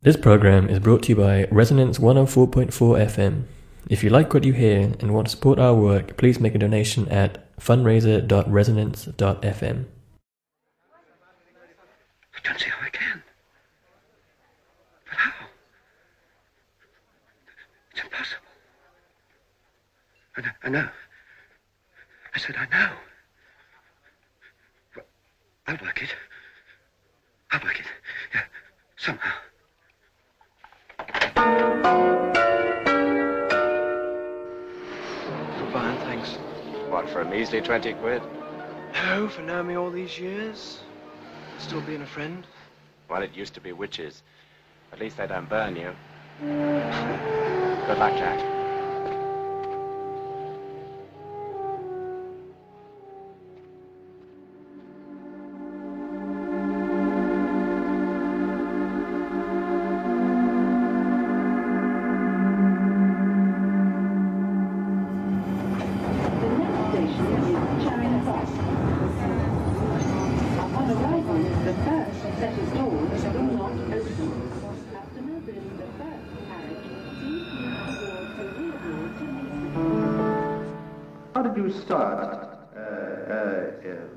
This program is brought to you by Resonance 104.4 FM. If you like what you hear and want to support our work, please make a donation at fundraiser.resonance.fm. I don't see how I can. But how? It's impossible. I know. I said I know. Well, I'll work it. Yeah, somehow. Goodbye and thanks. What, for a measly 20 quid? No, for knowing me all these years. Still being a friend. Well, it used to be witches. At least they don't burn you. Good luck, Jack.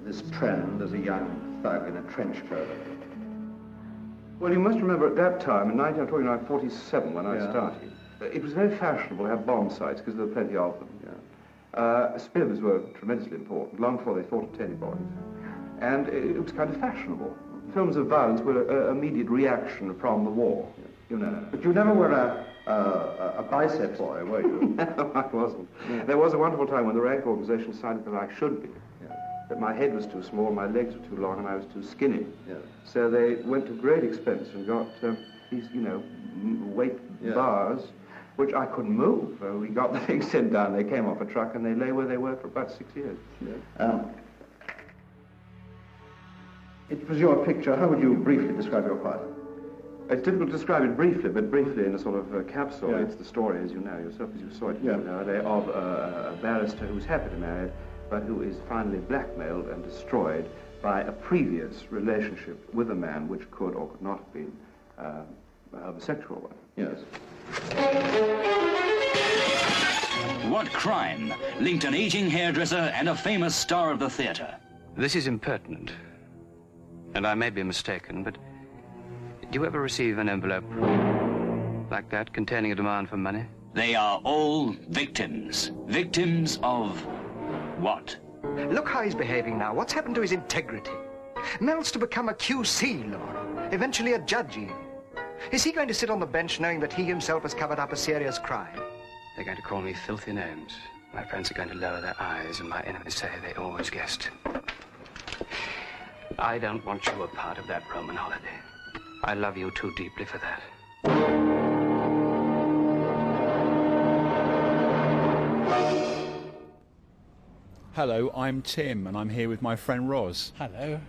This trend as a young thug in a trench coat. Well, you must remember at that time, in 1947, when I started, it was very fashionable to have bomb sites because there were plenty of them. Yeah. Spills were tremendously important, long before they thought of teleboys. And it was kind of fashionable. Films of violence were an immediate reaction from the war, you know. But you never were a biceps boy, were you? No, I wasn't. Yeah. There was a wonderful time when the Rank Organisation decided that I should be. That my head was too small, my legs were too long, and I was too skinny. Yeah. So they went to great expense and got these, you know, weight bars, which I couldn't move. We got the thing sent down, they came off a truck, and they lay where they were for about 6 years. Yeah. It was your picture. How would you briefly describe your part? It's difficult to describe it briefly, but briefly in a sort of capsule. Yeah. It's the story, as you know yourself, as you saw it, you know, of a barrister who's happy to marry it, but who is finally blackmailed and destroyed by a previous relationship with a man which could or could not have been a homosexual one. Yes. What crime linked an aging hairdresser and a famous star of the theatre? This is impertinent, and I may be mistaken, but do you ever receive an envelope like that containing a demand for money? They are all victims. Victims of... what? Look how he's behaving now. What's happened to his integrity? Melts to become a QC, Laura. Eventually a judge even. Is he going to sit on the bench knowing that he himself has covered up a serious crime? They're going to call me filthy names. My friends are going to lower their eyes, and my enemies say they always guessed. I don't want you a part of that Roman holiday. I love you too deeply for that. Hello, I'm Tim, and I'm here with my friend Roz. Hello.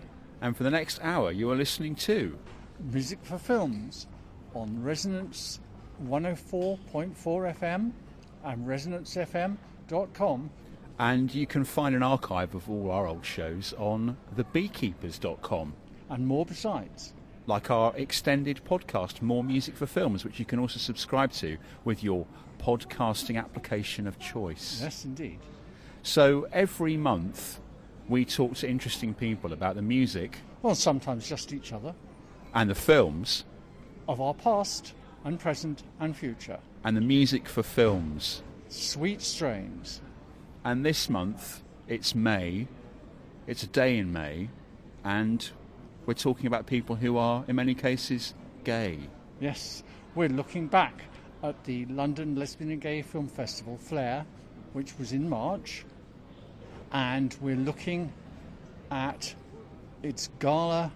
And for the next hour, you are listening to... Music for Films on Resonance 104.4 FM and resonancefm.com. And you can find an archive of all our old shows on thebeekeepers.com. And more besides. Like our extended podcast, More Music for Films, which you can also subscribe to with your podcasting application of choice. Yes, indeed. So every month we talk to interesting people about the music. Well, sometimes just each other. And the films. Of our past and present and future. And the music for films. Sweet strains. And this month it's May. It's a day in May. And we're talking about people who are, in many cases, gay. Yes, we're looking back at the London Lesbian and Gay Film Festival, Flair, which was in March. And we're looking at its gala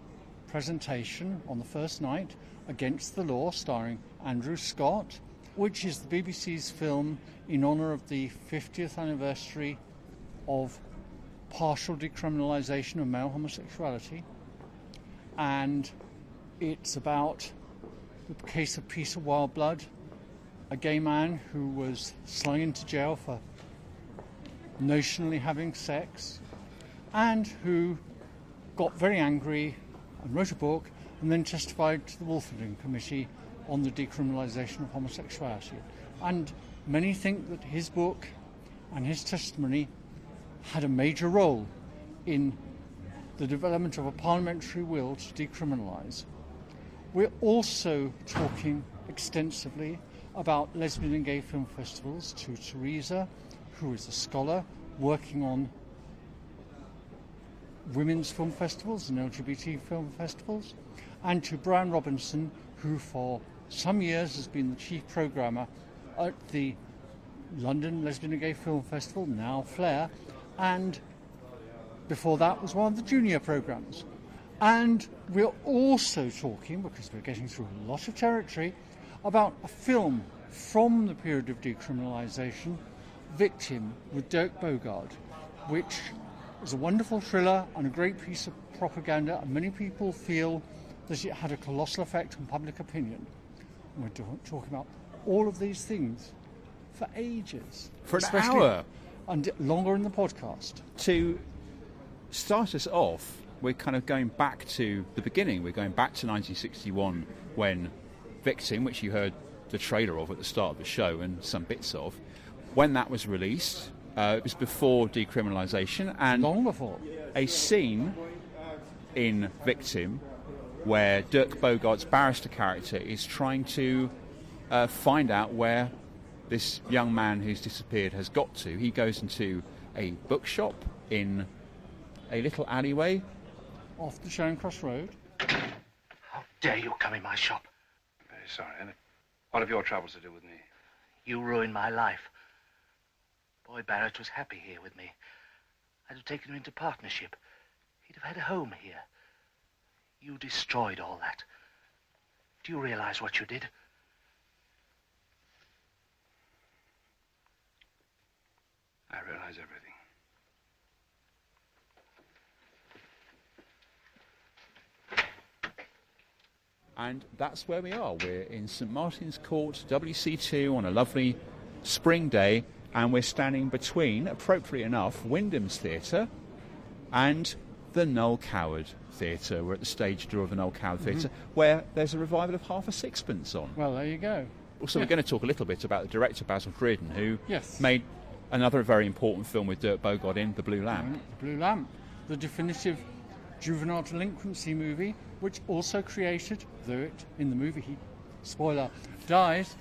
presentation on the first night, Against the Law, starring Andrew Scott, which is the BBC's film in honour of the 50th anniversary of partial decriminalisation of male homosexuality. And it's about the case of Peter Wildblood, a gay man who was slung into jail for notionally having sex, and who got very angry and wrote a book and then testified to the Wolfenden Committee on the decriminalisation of homosexuality. And many think that his book and his testimony had a major role in the development of a parliamentary will to decriminalise. We're also talking extensively about lesbian and gay film festivals to Teresa, who is a scholar working on women's film festivals and LGBT film festivals, and to Brian Robinson, who for some years has been the chief programmer at the London Lesbian and Gay Film Festival, now Flair, and before that was one of the junior programmes. And we're also talking, because we're getting through a lot of territory, about a film from the period of decriminalisation, Victim, with Dirk Bogarde, which is a wonderful thriller and a great piece of propaganda, and many people feel that it had a colossal effect on public opinion. And we're talking about all of these things for ages. For an hour. And longer in the podcast. To start us off, we're kind of going back to the beginning. We're going back to 1961 when Victim, which you heard the trailer of at the start of the show and some bits of, when that was released, it was before decriminalisation, and long before. A scene in Victim where Dirk Bogarde's barrister character is trying to find out where this young man who's disappeared has got to. He goes into a bookshop in a little alleyway off the Charing Cross Road. How dare you come in my shop? Very sorry, Annie. What have your troubles to do with me? You ruined my life. Boy Barrett was happy here with me. I'd have taken him into partnership. He'd have had a home here. You destroyed all that. Do you realize what you did? I realize everything. And that's where we are. We're in St Martin's Court, WC2, on a lovely spring day. And we're standing between, appropriately enough, Wyndham's Theatre and the Noel Coward Theatre. We're at the stage door of the Noel Coward Theatre, where there's a revival of Half a Sixpence on. Well, there you go. Also, we're going to talk a little bit about the director, Basil Dearden, who made another very important film with Dirk Bogarde in, The Blue Lamp. The Blue Lamp, the definitive juvenile delinquency movie, which also created, though it, in the movie, he, spoiler, dies,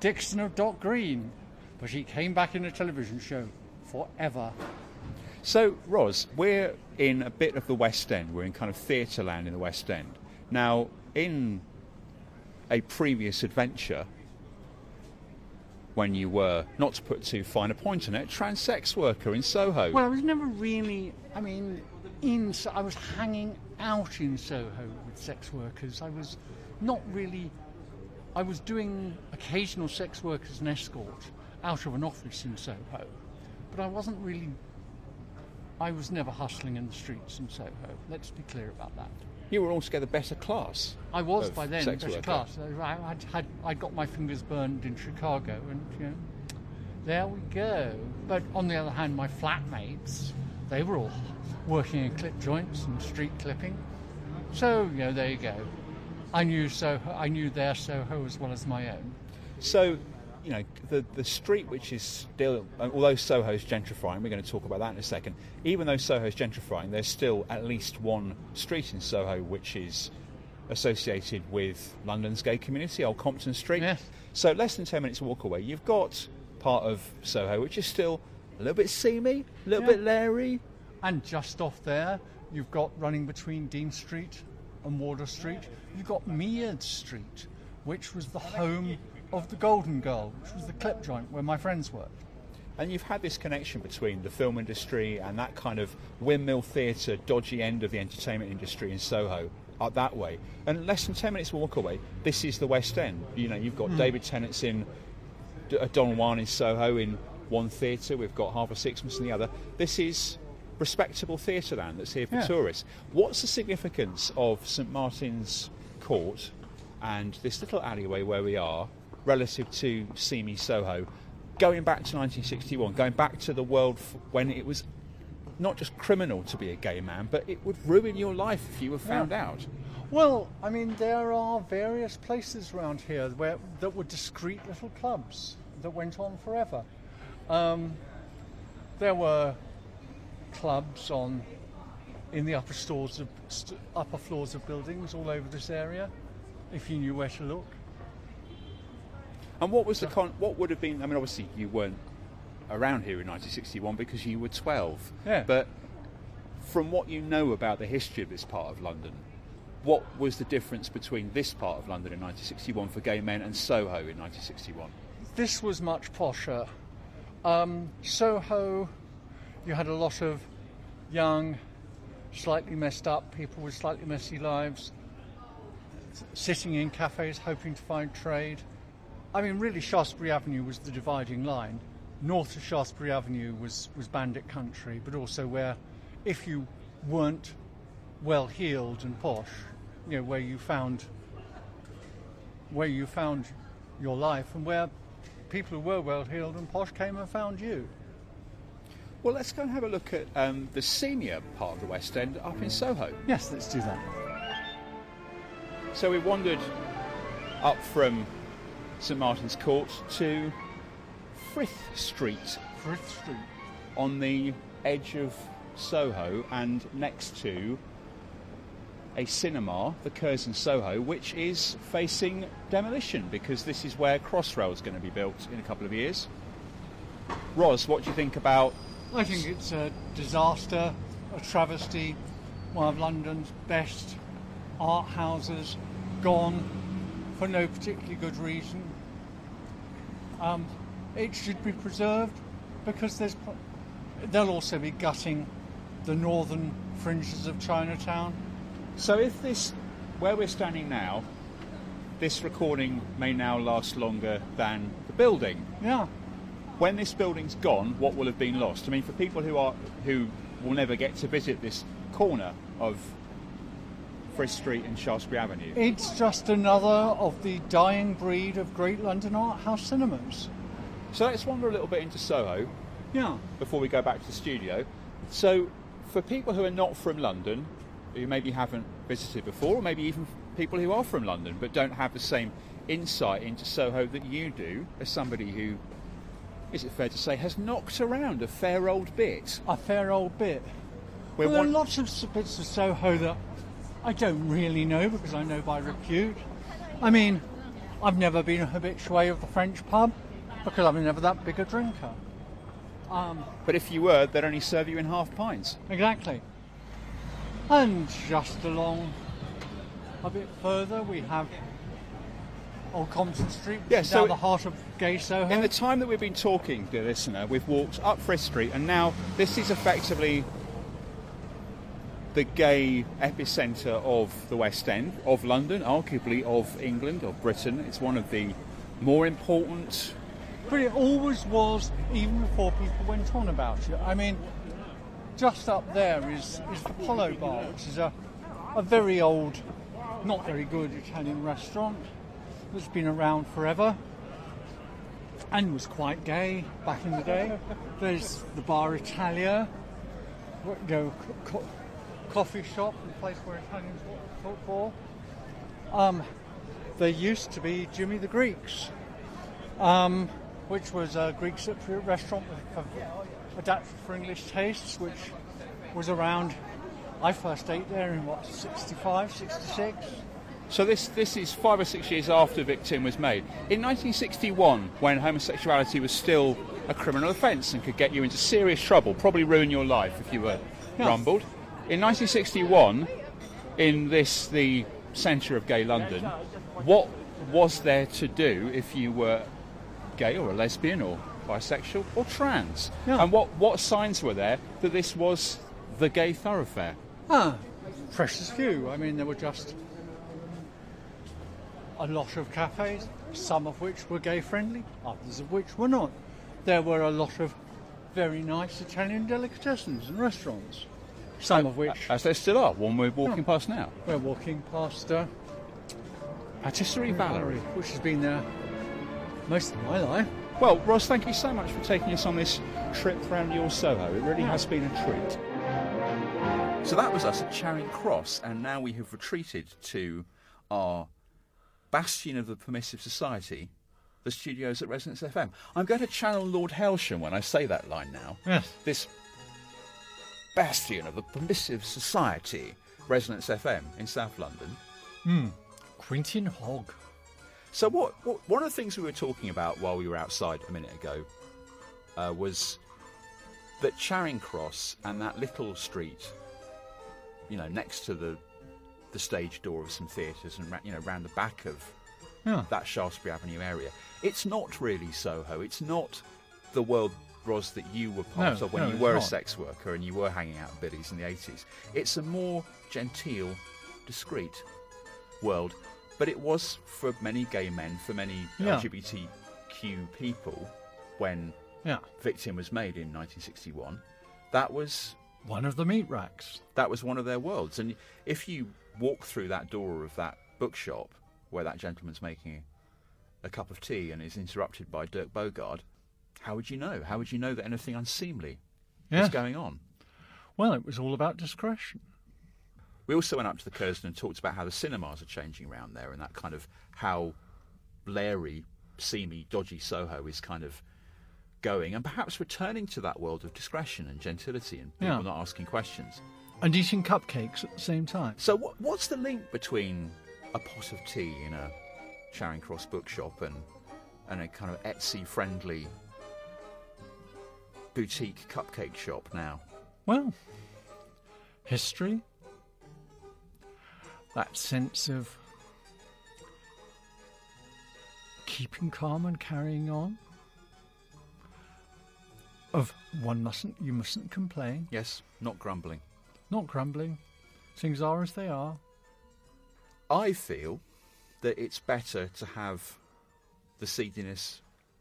Dixon of Dock Green. But he came back in a television show forever. So, Roz, we're in a bit of the West End. We're in kind of theatre land in the West End. Now, in a previous adventure, when you were, not to put too fine a point on it, trans-sex worker in Soho. Well, I was never really, I mean, I was hanging out in Soho with sex workers. I was not really, I was doing occasional sex workers and escort out of an office in Soho, but I wasn't really, I was never hustling in the streets in Soho, let's be clear about that. You were altogether better class. I was by then better worker. Class. I got my fingers burned in Chicago, and you know, there we go. But on the other hand, my flatmates, they were all working in clip joints and street clipping, so you know, there you go. I knew Soho, I knew their Soho as well as my own. So, you know, the street which is still, although Soho's gentrifying, we're going to talk about that in a second, even though Soho's gentrifying, there's still at least one street in Soho which is associated with London's gay community, Old Compton Street. Yes. So less than 10 minutes walk away, you've got part of Soho which is still a little bit seamy, a little bit leery. And just off there, you've got, running between Dean Street and Wardour Street, you've got Meade Street, which was the home of the Golden Girl, which was the clip joint where my friends worked. And you've had this connection between the film industry and that kind of windmill theatre, dodgy end of the entertainment industry in Soho, up that way. And less than 10 minutes walk away, this is the West End. You know, you've got David Tennant's in Don Juan in Soho in one theatre, we've got Half a Sixpence in the other. This is respectable theatre land that's here for tourists. What's the significance of St Martin's Court and this little alleyway where we are relative to seamy Soho, going back to 1961, going back to the world when it was not just criminal to be a gay man, but it would ruin your life if you were found out? Well, I mean, there are various places around here where that were discreet little clubs that went on forever. There were clubs in the upper floors of buildings all over this area, if you knew where to look. And what was what would have been? I mean, obviously you weren't around here in 1961 because you were 12. Yeah. But from what you know about the history of this part of London, what was the difference between this part of London in 1961 for gay men and Soho in 1961? This was much posher. Soho, you had a lot of young, slightly messed up people with slightly messy lives, sitting in cafes hoping to find trade. I mean, really, Shaftesbury Avenue was the dividing line. North of Shaftesbury Avenue was bandit country, but also where, if you weren't well-heeled and posh, you know, where you found your life, and where people who were well-heeled and posh came and found you. Well, let's go and have a look at the senior part of the West End up in Soho. Yes, let's do that. So we wandered up from St Martin's Court to Frith Street, on the edge of Soho, and next to a cinema, the Curzon Soho, which is facing demolition because this is where Crossrail's going to be built in a couple of years. Ros, what do you think about... I think it's a disaster, a travesty, one of London's best art houses gone for no particularly good reason. It should be preserved because they'll also be gutting the northern fringes of Chinatown. So if this, where we're standing now, this recording may now last longer than the building. Yeah. When this building's gone, what will have been lost? I mean, for people who will never get to visit this corner of Frith Street and Shaftesbury Avenue. It's just another of the dying breed of great London art house cinemas. So let's wander a little bit into Soho. Yeah. Before we go back to the studio. So for people who are not from London, who maybe haven't visited before, or maybe even people who are from London but don't have the same insight into Soho that you do, as somebody who, is it fair to say, has knocked around a fair old bit. A fair old bit. Well, there are lots of bits of Soho that I don't really know because I know by repute. I mean, I've never been a habitué of the French pub because I'm never that big a drinker. But if you were, they'd only serve you in half pints. Exactly. And just along a bit further, we have Old Compton Street, which is now the heart of gay Soho. In the time that we've been talking, dear listener, we've walked up Frith Street, and now this is effectively the gay epicentre of the West End, of London, arguably of England, of Britain. It's one of the more important... But it always was, even before people went on about it. I mean, just up there is the Polo Bar, which is a very old, not very good Italian restaurant that's been around forever and was quite gay back in the day. There's the Bar Italia, coffee shop, the place where Italians walk football. There used to be Jimmy the Greeks, which was a Greek Cypriot restaurant adapted for English tastes, which was around, I first ate there in, 65, 66? So this is 5 or 6 years after Victim was made. In 1961, when homosexuality was still a criminal offence and could get you into serious trouble, probably ruin your life if you were rumbled. In 1961, in the centre of gay London, what was there to do if you were gay or a lesbian or bisexual or trans? Yeah. And what signs were there that this was the gay thoroughfare? Precious few. I mean, there were just a lot of cafes, some of which were gay friendly, others of which were not. There were a lot of very nice Italian delicatessens and restaurants, some of which, as there still are, one we're walking past now. We're walking past Patisserie Valerie, which has been there most of my life. Well, Ros, thank you so much for taking us on this trip around your Soho. It really has been a treat. So that was us at Charing Cross, and now we have retreated to our bastion of the permissive society, the studios at Resonance FM. I'm going to channel Lord Hailsham when I say that line now. Yes. This bastion of the permissive society, Resonance FM in South London. Hmm. Quentin Hogg. So what? One of the things we were talking about while we were outside a minute ago was that Charing Cross and that little street, you know, next to the stage door of some theatres and, you know, round the back of that Shaftesbury Avenue area. It's not really Soho. It's not the world, Ros, that you were part of when you were a sex worker and you were hanging out at Biddy's in the 80s. It's a more genteel, discreet world, but it was for many gay men, for many LGBTQ people, when Victim was made in 1961, that was one of the meat racks. That was one of their worlds. And if you walk through that door of that bookshop where that gentleman's making a cup of tea and is interrupted by Dirk Bogarde, how would you know? How would you know that anything unseemly is going on? Well, it was all about discretion. We also went up to the Curzon and talked about how the cinemas are changing around there, and that kind of how blairy, seamy, dodgy Soho is kind of going and perhaps returning to that world of discretion and gentility and people not asking questions. And eating cupcakes at the same time. So what's the link between a pot of tea in a Charing Cross bookshop and a kind of Etsy-friendly boutique cupcake shop now? Well, history, that sense of keeping calm and carrying on, of you mustn't complain. Yes, not grumbling. Not grumbling. Things are as they are. I feel that it's better to have the seediness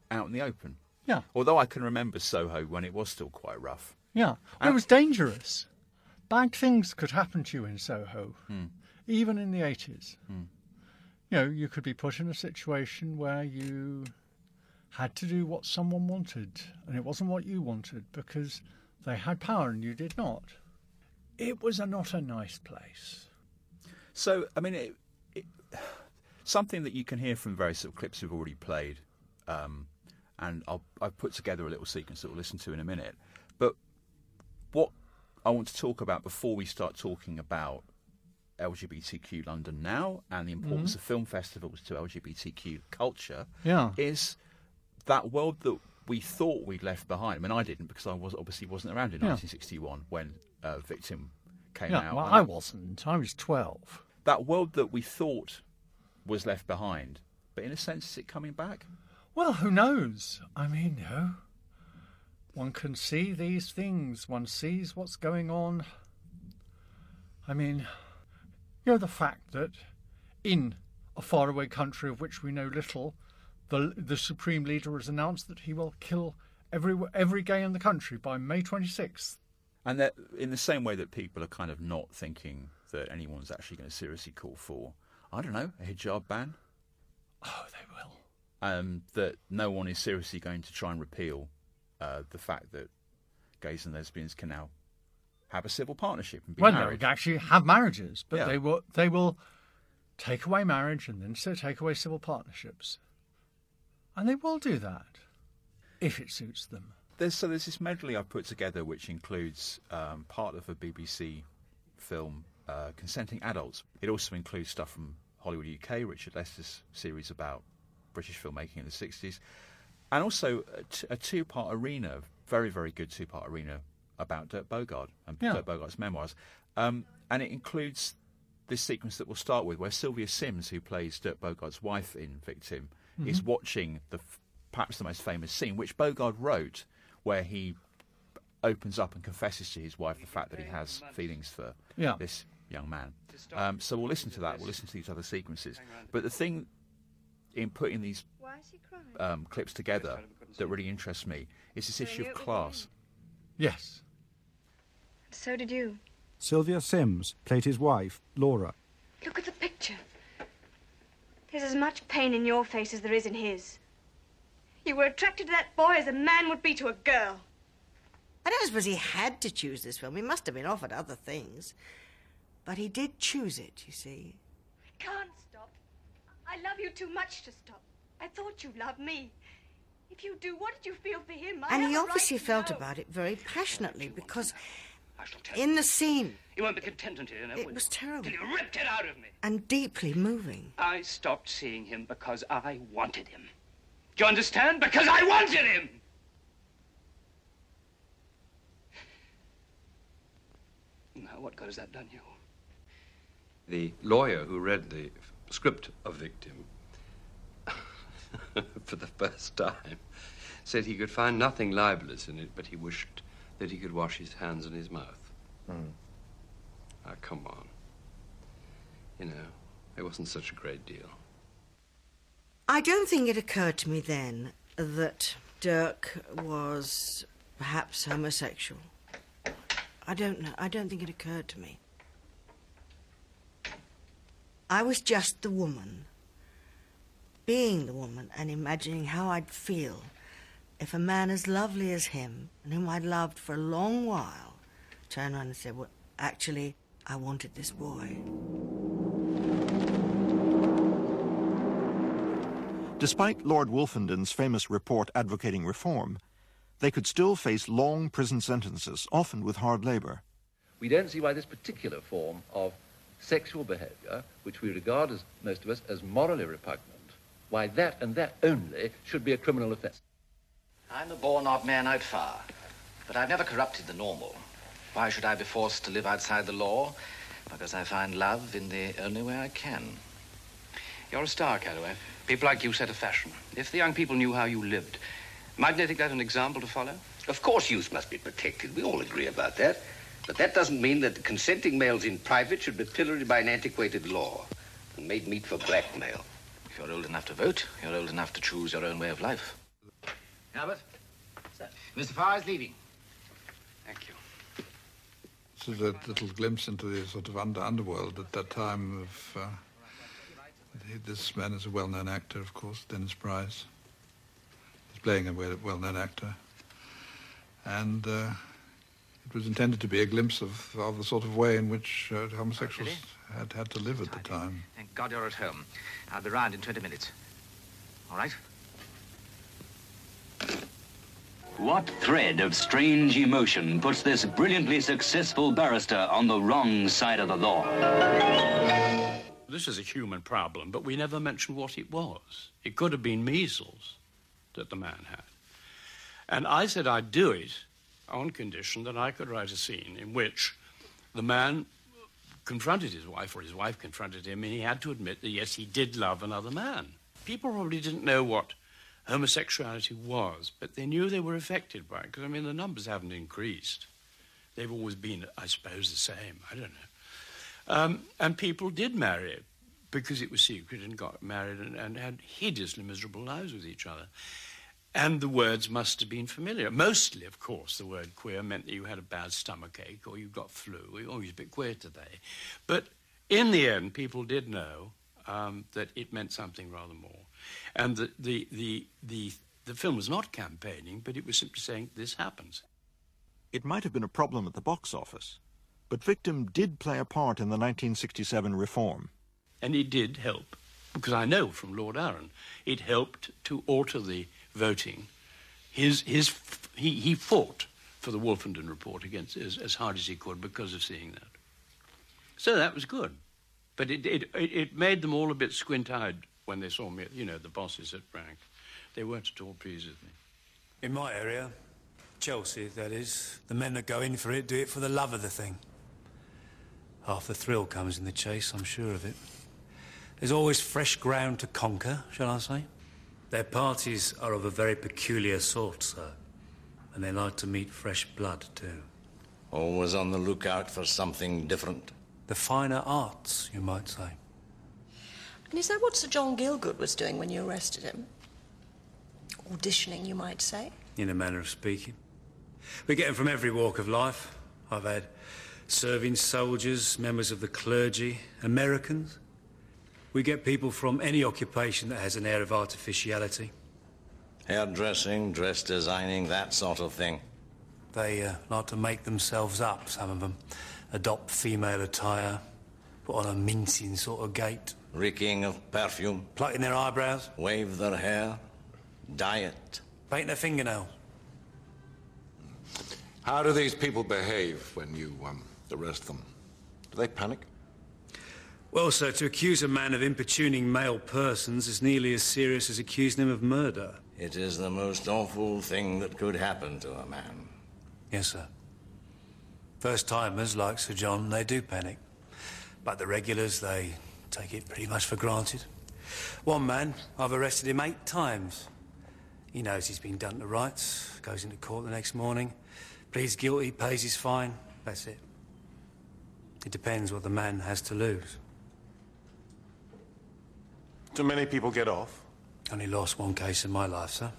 out in the open. Yeah. Although I can remember Soho when it was still quite rough. Yeah. It was dangerous. Bad things could happen to you in Soho, even in the 80s. Mm. You know, you could be put in a situation where you had to do what someone wanted, and it wasn't what you wanted because they had power and you did not. It was not a nice place. So, I mean, something that you can hear from various sort of clips we've already played, and I've put together a little sequence that we'll listen to in a minute. But what I want to talk about before we start talking about LGBTQ London now and the importance of film festivals to LGBTQ culture is that world that we thought we'd left behind. I mean, I didn't, because I wasn't around in 1961 when Victim came out. Well, I wasn't. I was 12. That world that we thought was left behind, but in a sense, is it coming back? Well, who knows? I mean, one can see these things. One sees what's going on. I mean, you know, the fact that in a faraway country of which we know little, the Supreme Leader has announced that he will kill every gay in the country by May 26th. And that, in the same way that people are kind of not thinking that anyone's actually going to seriously call for, I don't know, a hijab ban? Oh, they will. That no one is seriously going to try and repeal the fact that gays and lesbians can now have a civil partnership and be married. Well, they actually have marriages, but they will take away marriage and then take away civil partnerships. And they will do that, if it suits them. There's this medley I've put together, which includes part of a BBC film, Consenting Adults. It also includes stuff from Hollywood UK, Richard Lester's series about British filmmaking in the 60s, and also a two-part arena, very, very good two-part arena, about Dirk Bogarde and Dirk Bogarde's memoirs. And it includes this sequence that we'll start with, where Sylvia Sims, who plays Dirk Bogarde's wife in Victim, is watching perhaps the most famous scene, which Bogarde wrote, where he opens up and confesses to his wife the fact that he has feelings for this young man. So we'll listen to that. We'll listen to these other sequences. But the thing in putting these clips together that really interests me is this issue of class. Yes. So did you. Sylvia Sims played his wife, Laura. Look at the picture. There's as much pain in your face as there is in his. You were attracted to that boy as a man would be to a girl. I don't suppose he had to choose this film. He must have been offered other things. But he did choose it, you see. I can't stop. I love you too much to stop. I thought you loved me. If you do, what did you feel for him? And he obviously felt about it very passionately, because in the scene... You won't be content until you know it was terrible. Until you ripped it out of me. And deeply moving. I stopped seeing him because I wanted him. Do you understand? Because I wanted him! Now, what good has that done you? The lawyer who read the script of Victim for the first time said he could find nothing libelous in it, but he wished that he could wash his hands and his mouth. Mm. Ah, come on. You know, it wasn't such a great deal. I don't think it occurred to me then that Dirk was perhaps homosexual. I don't know. I don't think it occurred to me. I was just the woman, being the woman and imagining how I'd feel if a man as lovely as him, and whom I'd loved for a long while, turned around and said, well, actually, I wanted this boy. Despite Lord Wolfenden's famous report advocating reform, they could still face long prison sentences, often with hard labour. We don't see why this particular form of sexual behaviour, which we regard, as most of us, as morally repugnant, why that and that only should be a criminal offence. I'm a born odd man out far, but I've never corrupted the normal. Why should I be forced to live outside the law? Because I find love in the only way I can. You're a star, Carraway. People like you set a fashion. If the young people knew how you lived, mightn't they think that an example to follow? Of course youth must be protected. We all agree about that. But that doesn't mean that the consenting males in private should be pilloried by an antiquated law and made meat for blackmail. If you're old enough to vote, you're old enough to choose your own way of life. Albert? Sir? Mr. Farr is leaving. Thank you. This is a little glimpse into the sort of underworld at that time of... this man is a well-known actor, of course, Dennis Price. Playing a well-known actor, and it was intended to be a glimpse of the sort of way in which homosexuals had to live at the time. Thank God you're at home. I'll be round in 20 minutes. All right? What thread of strange emotion puts this brilliantly successful barrister on the wrong side of the law? This is a human problem, but we never mention what it was. It could have been measles that the man had. And I said I'd do it on condition that I could write a scene in which the man confronted his wife, or his wife confronted him, and he had to admit that, yes, he did love another man. People probably didn't know what homosexuality was, but they knew they were affected by it, because, I mean, the numbers haven't increased. They've always been, I suppose, the same. I don't know. And people did marry it, because it was secret, and got married and had hideously miserable lives with each other. And the words must have been familiar. Mostly, of course, the word queer meant that you had a bad stomachache, or you got flu, or you're a bit queer today. But in the end, people did know that it meant something rather more. And the film was not campaigning, but it was simply saying, this happens. It might have been a problem at the box office, but Victim did play a part in the 1967 reform. And it did help, because I know from Lord Arran, it helped to alter the voting. He fought for the Wolfenden report against as hard as he could because of seeing that. So that was good. But it made them all a bit squint-eyed when they saw me, you know, the bosses at Rank. They weren't at all pleased with me. In my area, Chelsea, that is, the men that go in for it do it for the love of the thing. Half the thrill comes in the chase, I'm sure of it. There's always fresh ground to conquer, shall I say? Their parties are of a very peculiar sort, sir, and they like to meet fresh blood, too. Always on the lookout for something different. The finer arts, you might say. And is that what Sir John Gielgud was doing when you arrested him? Auditioning, you might say? In a manner of speaking. We get them from every walk of life. I've had serving soldiers, members of the clergy, Americans. We get people from any occupation that has an air of artificiality. Hairdressing, dress designing, that sort of thing. They like to make themselves up, some of them. Adopt female attire, put on a mincing sort of gait. Reeking of perfume. Plucking their eyebrows. Wave their hair. Dye it. Paint their fingernails. How do these people behave when you arrest them? Do they panic? Well, sir, to accuse a man of importuning male persons is nearly as serious as accusing him of murder. It is the most awful thing that could happen to a man. Yes, sir. First-timers, like Sir John, they do panic. But the regulars, they take it pretty much for granted. One man, I've arrested him 8 times. He knows he's been done to rights, goes into court the next morning, pleads guilty, pays his fine, that's it. It depends what the man has to lose. Do many people get off? Only lost 1 case in my life, sir.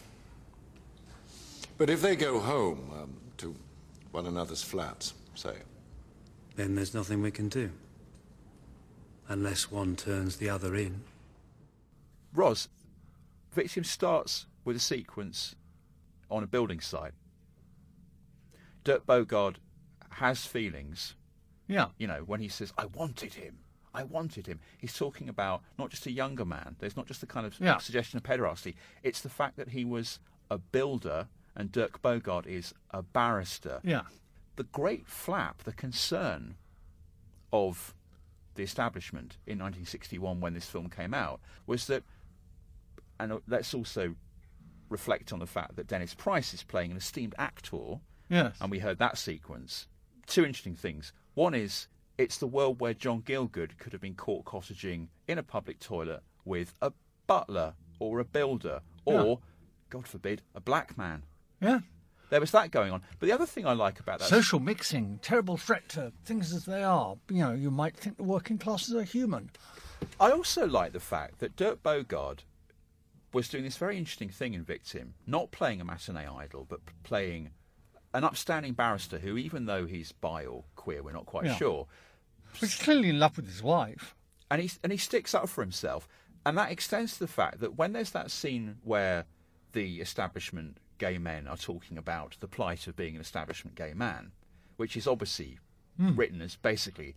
But if they go home to one another's flats, say... Then there's nothing we can do. Unless one turns the other in. Ros, the victim starts with a sequence on a building site. Dirk Bogarde has feelings. Yeah. You know, when he says, I wanted him. I wanted him. He's talking about not just a younger man. There's not just the kind of suggestion of pederasty. It's the fact that he was a builder and Dirk Bogarde is a barrister. Yeah. The great flap, the concern of the establishment in 1961 when this film came out was that, and let's also reflect on the fact that Dennis Price is playing an esteemed actor. Yes. And we heard that sequence. 2 interesting things. One is, it's the world where John Gielgud could have been caught cottaging in a public toilet with a butler or a builder or, God forbid, a black man. Yeah. There was that going on. But the other thing I like about that... Social mixing, terrible threat to things as they are. You know, you might think the working classes are human. I also like the fact that Dirk Bogarde was doing this very interesting thing in Victim, not playing a matinee idol, but playing an upstanding barrister who, even though he's bi or queer, we're not quite sure... He's clearly in love with his wife. And he sticks up for himself. And that extends to the fact that when there's that scene where the establishment gay men are talking about the plight of being an establishment gay man, which is obviously written as basically...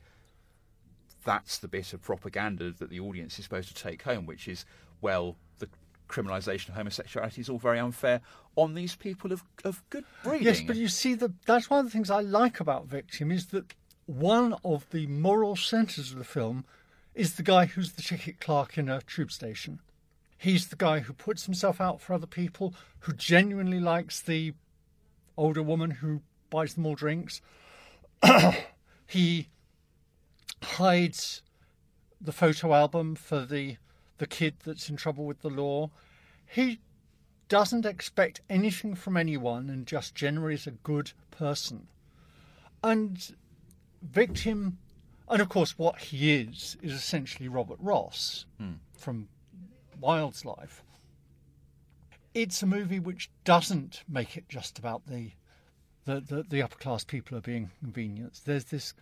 That's the bit of propaganda that the audience is supposed to take home, which is, well, the... criminalisation of homosexuality is all very unfair on these people of good breeding. Yes, but you see, that's one of the things I like about Victim is that one of the moral centres of the film is the guy who's the ticket clerk in a tube station. He's the guy who puts himself out for other people, who genuinely likes the older woman who buys them all drinks. He hides the photo album for the kid that's in trouble with the law. He doesn't expect anything from anyone and just generally is a good person. And Victim, and of course what he is essentially Robert Ross from Wilde's life. It's a movie which doesn't make it just about the upper class people are being inconvenienced. There's this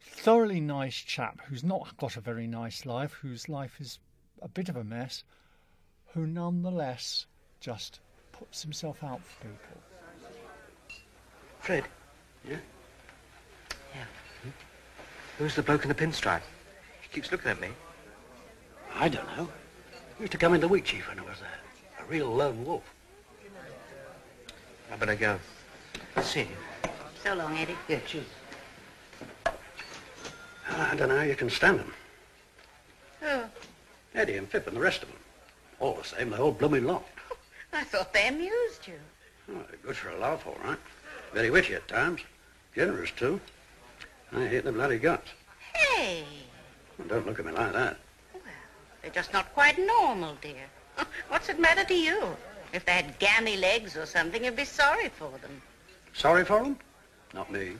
thoroughly nice chap who's not got a very nice life, whose life is a bit of a mess, who nonetheless just puts himself out for people. Fred? Yeah? Yeah. Hmm? Who's the bloke in the pinstripe? He keeps looking at me. I don't know. He used to come in the week, Chief, when I was there. A real lone wolf. I better go. See you. So long, Eddie. Yeah, cheers. I don't know how you can stand them. Oh. Eddie and Pip and the rest of them. All the same, they're all blooming lot. I thought they amused you. Oh, they're good for a laugh, all right. Very witty at times. Generous, too. I hate the bloody guts. Hey! Well, don't look at me like that. Well, they're just not quite normal, dear. What's it matter to you? If they had gammy legs or something, you'd be sorry for them. Sorry for them? Not me.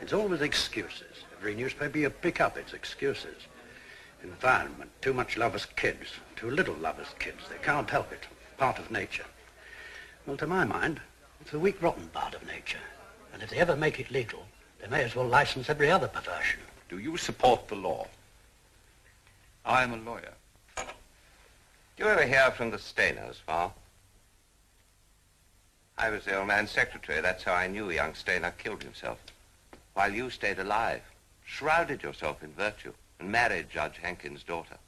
It's always excuses. Every newspaper you pick up, it's excuses. Environment, too much love as kids, too little love as kids. They can't help it. Part of nature. Well, to my mind, it's the weak, rotten part of nature. And if they ever make it legal, they may as well license every other perversion. Do you support the law? I am a lawyer. Do you ever hear from the Stainers, Ma? I was the old man's secretary. That's how I knew young Stayner killed himself. While you stayed alive, shrouded yourself in virtue, and married Judge Hankin's daughter.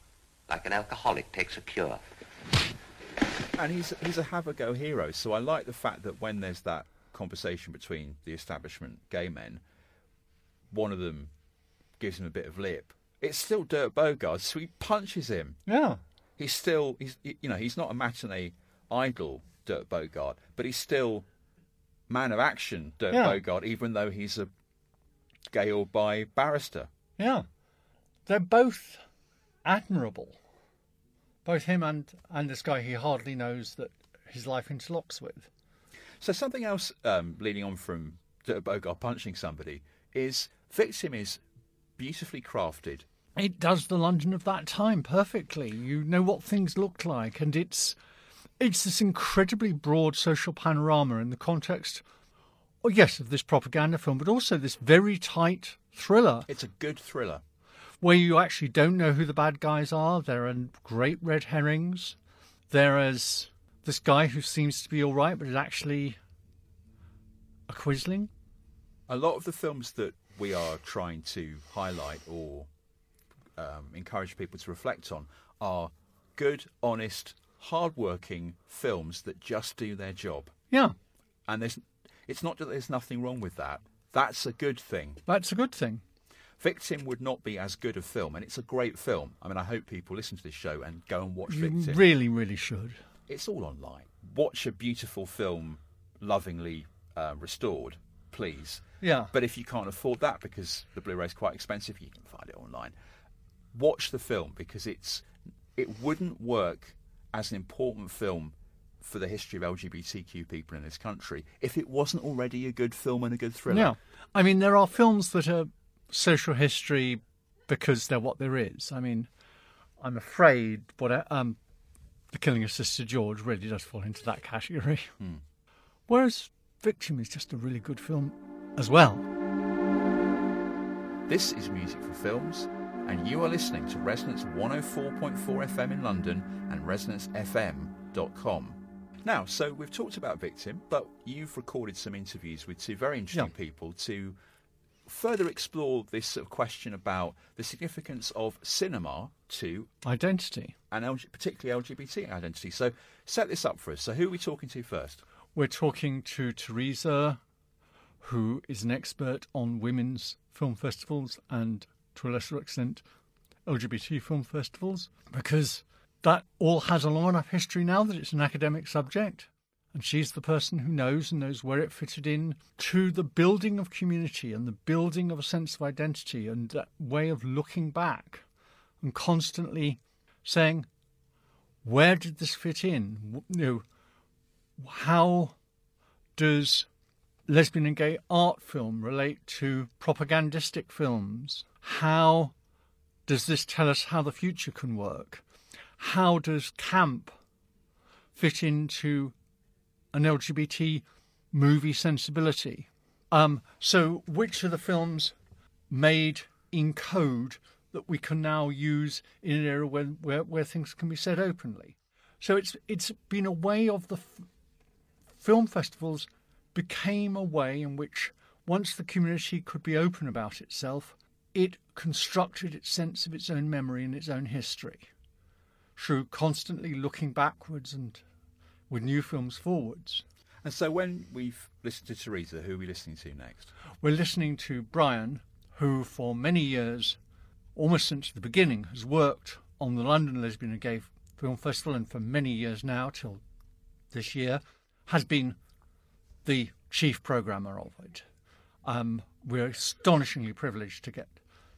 Like an alcoholic takes a cure. And he's a have-a-go hero, so I like the fact that when there's that conversation between the establishment gay men, one of them gives him a bit of lip. It's still Dirk Bogarde, so he punches him. Yeah. He's still, he's not a matinee idol, Dirk Bogarde, but he's still man of action, Dirk Bogarde, even though he's a gay or bi barrister. Yeah. They're both admirable. Both him and this guy he hardly knows that his life interlocks with. So something else, leading on from Dirk Bogarde punching somebody, is Victim is beautifully crafted. It does the London of that time perfectly. You know what things looked like, and it's this incredibly broad social panorama in the context, yes, of this propaganda film, but also this very tight thriller. It's a good thriller. Where you actually don't know who the bad guys are. There are great red herrings. There is this guy who seems to be all right, but is actually a quizzling. A lot of the films that we are trying to highlight or encourage people to reflect on are good, honest, hard-working films that just do their job. Yeah. And it's not that there's nothing wrong with that. That's a good thing. That's a good thing. Victim would not be as good a film, and it's a great film. I mean, I hope people listen to this show and go and watch Victim. You really, really should. It's all online. Watch a beautiful film lovingly restored, please. Yeah. But if you can't afford that because the Blu-ray is quite expensive, you can find it online. Watch the film, because it wouldn't work as an important film for the history of LGBTQ people in this country if it wasn't already a good film and a good thriller. No. I mean, there are films that are social history because they're what there is. I mean, I'm afraid The Killing of Sister George really does fall into that category. Mm. Whereas Victim is just a really good film as well. This is Music for Films, and you are listening to Resonance 104.4 FM in London and resonancefm.com. Now, so we've talked about Victim, but you've recorded some interviews with two very interesting people to further explore this sort of question about the significance of cinema to identity, and particularly LGBT identity. So set this up for us. So who are we talking to first? We're talking to Teresa, who is an expert on women's film festivals and, to a lesser extent, LGBT film festivals, because that all has a long enough history now that it's an academic subject. And she's the person who knows and knows where it fitted in to the building of community and the building of a sense of identity and that way of looking back and constantly saying, where did this fit in? You know, how does lesbian and gay art film relate to propagandistic films? How does this tell us how the future can work? How does camp fit into an LGBT movie sensibility? So which of the films made in code that we can now use in an era where things can be said openly? So it's been a way of the film festivals became a way in which, once the community could be open about itself, it constructed its sense of its own memory and its own history through constantly looking backwards and with new films forwards. And so when we've listened to Teresa, who are we listening to next? We're listening to Brian, who for many years, almost since the beginning, has worked on the London Lesbian and Gay Film Festival, and for many years now, till this year, has been the chief programmer of it. We're astonishingly privileged to get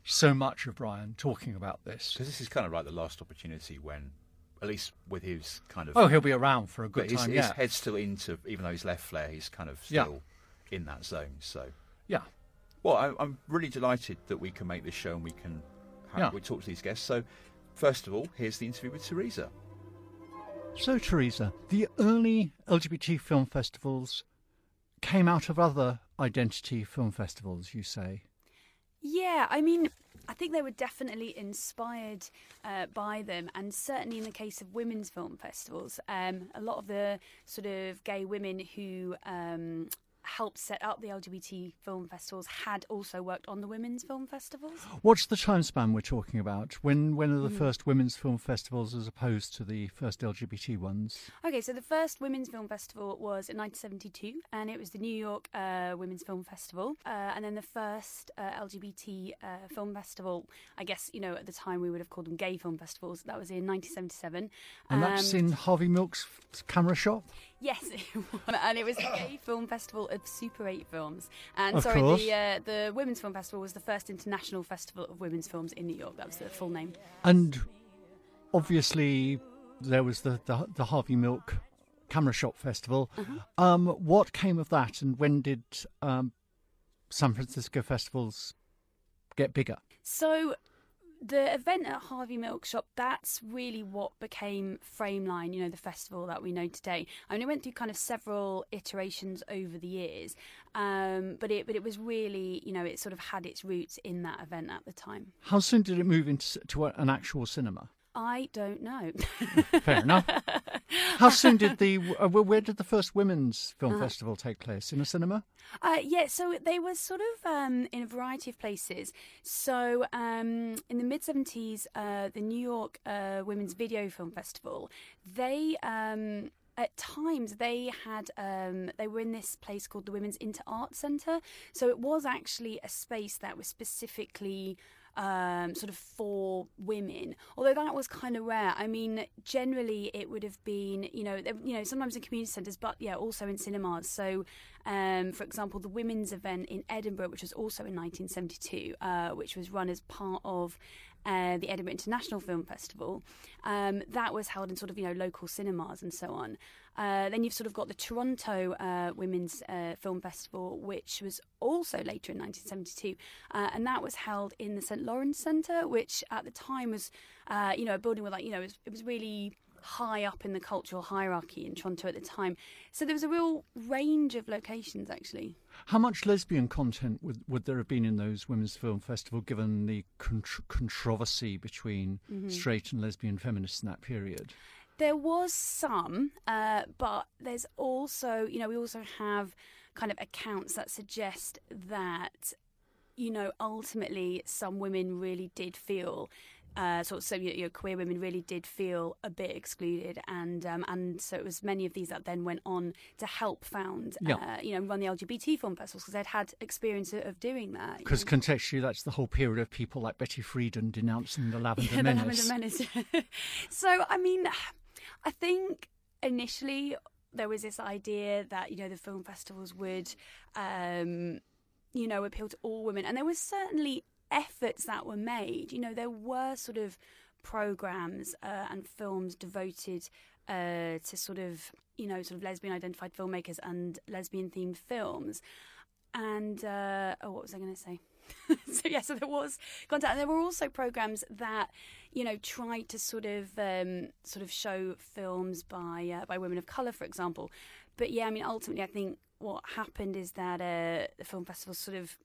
so much of Brian talking about this. Because this is kind of like the last opportunity when, at least with his kind of... Oh, he'll be around for a good time, his head's still into... Even though he's left Flair, he's kind of still in that zone, so... Yeah. Well, I'm really delighted that we can make this show and we can we talk to these guests. So, first of all, here's the interview with Teresa. So, Teresa, the early LGBT film festivals came out of other identity film festivals, you say? Yeah, I mean, I think they were definitely inspired by them, and certainly in the case of women's film festivals, a lot of the sort of gay women who helped set up the LGBT film festivals had also worked on the women's film festivals. What's the time span we're talking about? When are the first women's film festivals as opposed to the first LGBT ones? Okay, so the first women's film festival was in 1972, and it was the New York Women's Film Festival. And then the first LGBT film festival, I guess, you know, at the time we would have called them gay film festivals. That was in 1977. And that's in Harvey Milk's Camera Shop? Yes, and it was the Gay Film Festival of Super 8 films. And sorry, the Women's Film Festival was the first international festival of women's films in New York. That was the full name. And obviously there was the Harvey Milk Camera Shop Festival. What came of that, and when did San Francisco festivals get bigger? So the event at Harvey Milk Shop, that's really what became Frameline, you know, the festival that we know today. I mean, it went through kind of several iterations over the years, but it was really, you know, it sort of had its roots in that event at the time. How soon did it move into an actual cinema? I don't know. Fair enough. How soon did where did the first women's film festival take place? In a cinema? Yeah, so they were sort of in a variety of places. So in the mid-70s, the New York Women's Video Film Festival, they... At times, they were in this place called the Women's Inter-Art Centre. So it was actually a space that was specifically sort of for women, although that was kind of rare. I mean, generally it would have been, you know, sometimes in community centres, but yeah, also in cinemas. So, for example, the women's event in Edinburgh, which was also in 1972, which was run as part of the Edinburgh International Film Festival, that was held in sort of, you know, local cinemas and so on. Then you've sort of got the Toronto Women's Film Festival, which was also later in 1972, and that was held in the St. Lawrence Centre, which at the time was, you know, a building with, like, you know, it was really high up in the cultural hierarchy in Toronto at the time. So there was a real range of locations, actually. How much lesbian content would there have been in those women's film festival, given the controversy between straight and lesbian feminists in that period? There was some, but there's also, you know, we also have kind of accounts that suggest that, you know, ultimately some women really did feel so queer women really did feel a bit excluded, and so it was many of these that then went on to help found, you know, run the LGBT film festivals, because they'd had experience of doing that. Because contextually, that's the whole period of people like Betty Friedan denouncing the Lavender Menace. So, I mean, I think initially there was this idea that, you know, the film festivals would, you know, appeal to all women, and there was certainly efforts that were made. You know, there were sort of programs and films devoted to sort of, you know, sort of lesbian identified filmmakers and lesbian themed films, and what was I going to say? So there was contact, and there were also programs that, you know, tried to sort of show films by women of color, for example. But yeah, I mean, ultimately I think what happened is that the film festival sort of,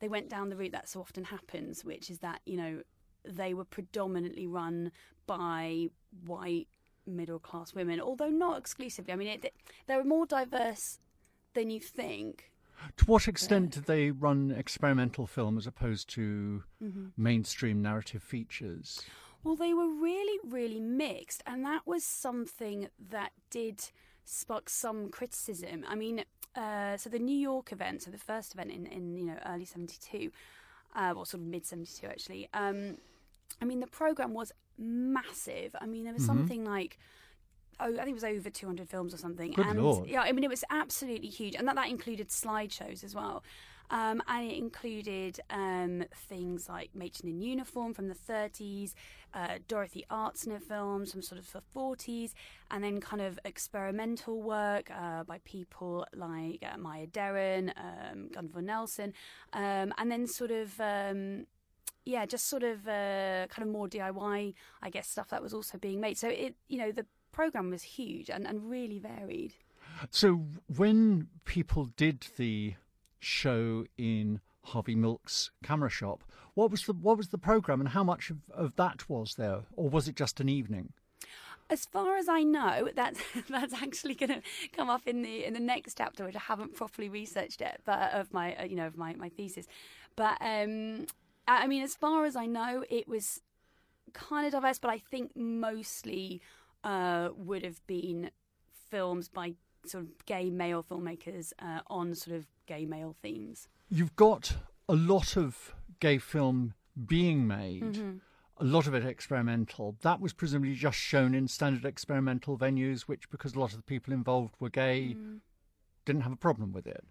they went down the route that so often happens, which is that, you know, they were predominantly run by white middle-class women, although not exclusively. I mean, they were more diverse than you think. To what extent did they run experimental film as opposed to mainstream narrative features? Well, they were really, really mixed, and that was something that did spark some criticism. I mean, so the New York event, so the first event in you know, early 72, or sort of mid 72 actually, I mean, the programme was massive. I mean, there was something like, I think it was over 200 films or something. Good Lord. Yeah, I mean, it was absolutely huge, and that included slideshows as well. And it included things like Machen in Uniform from the 30s, Dorothy Artsner films from sort of the 40s, and then kind of experimental work by people like Maya Deren, Gunvor Nelson, and then sort of, yeah, just sort of kind of more DIY, I guess, stuff that was also being made. So, it, you know, the programme was huge and really varied. So when people did the show in Harvey Milk's Camera Shop. What was the programme, and how much of that was there, or was it just an evening? As far as I know, that's actually going to come up in the next chapter, which I haven't properly researched yet, but of my thesis. But I mean, as far as I know, it was kind of diverse, but I think mostly would have been films by sort of gay male filmmakers on sort of gay male themes. You've got a lot of gay film being made. Mm-hmm. A lot of it experimental. That was presumably just shown in standard experimental venues, which, because a lot of the people involved were gay, didn't have a problem with it.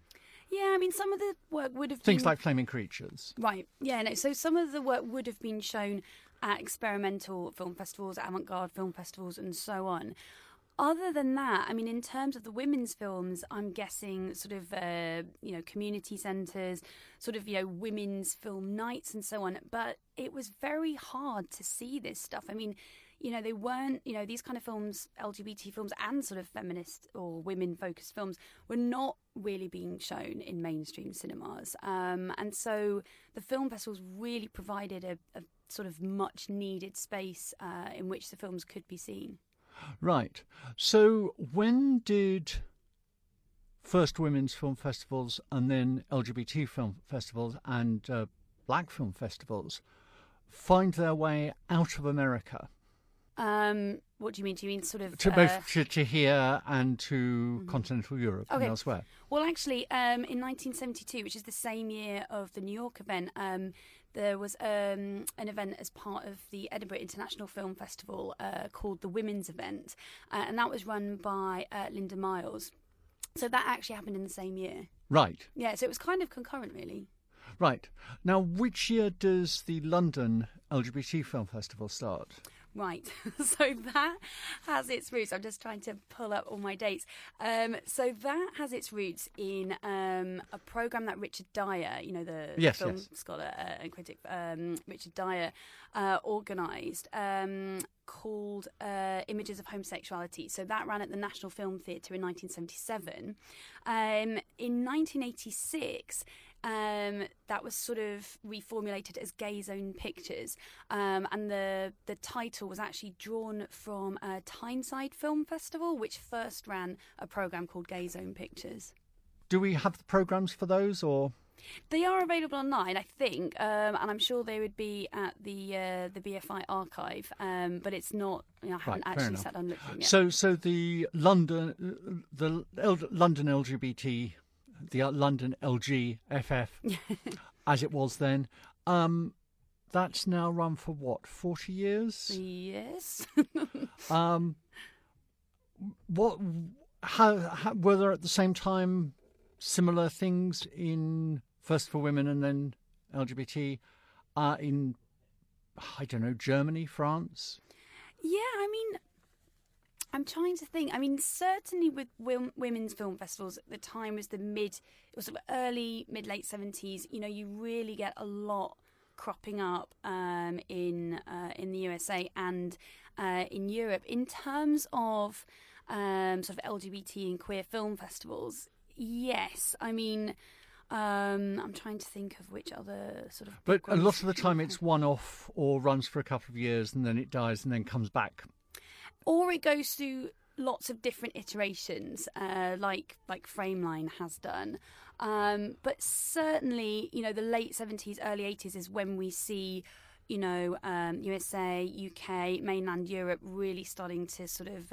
Yeah, I mean, some of the work would have been... Things like Flaming Creatures. Right, yeah, no, so some of the work would have been shown at experimental film festivals, avant-garde film festivals and so on. Other than that, I mean, in terms of the women's films, I'm guessing sort of, community centres, sort of, women's film nights and so on. But it was very hard to see this stuff. I mean, they weren't, these kind of films, LGBT films and sort of feminist or women-focused films were not really being shown in mainstream cinemas. And so the film festivals really provided a sort of much-needed space in which the films could be seen. Right. So when did first women's film festivals and then LGBT film festivals and black film festivals find their way out of America? What do you mean? Do you mean sort of... To both to here and to continental Europe and elsewhere? Well, actually, in 1972, which is the same year of the New York event, there was an event as part of the Edinburgh International Film Festival called the Women's Event, and that was run by Linda Miles. So that actually happened in the same year. Right. Yeah, so it was kind of concurrent, really. Right. Now, which year does the London LGBT Film Festival start? Right, so that has its roots. I'm just trying to pull up all my dates. So that has its roots in a programme that Richard Dyer, the film scholar and critic, Richard Dyer, organised called Images of Homosexuality. So that ran at the National Film Theatre in 1977. In 1986... that was sort of reformulated as Gay Zone Pictures, and the title was actually drawn from Tyneside Film Festival, which first ran a programme called Gay Zone Pictures. Do we have the programmes for those, or...? They are available online, I think, and I'm sure they would be at the BFI archive, but it's not, I haven't actually sat down and looked at them yet. So the London LGFF, as it was then, that's now run for, what, 40 years? Yes. How were there at the same time similar things in first for women and then LGBT in, I don't know, Germany, France? Yeah, I mean... I'm trying to think. I mean, certainly with women's film festivals at the time was mid-late 70s. You really get a lot cropping up in the USA and in Europe. In terms of sort of LGBT and queer film festivals, yes. I mean, I'm trying to think of which other sort of. But a lot of the time, it's one off or runs for a couple of years and then it dies and then comes back. Or it goes through lots of different iterations, like Frameline has done. But certainly, the late 70s, early 80s is when we see, USA, UK, mainland Europe really starting to sort of,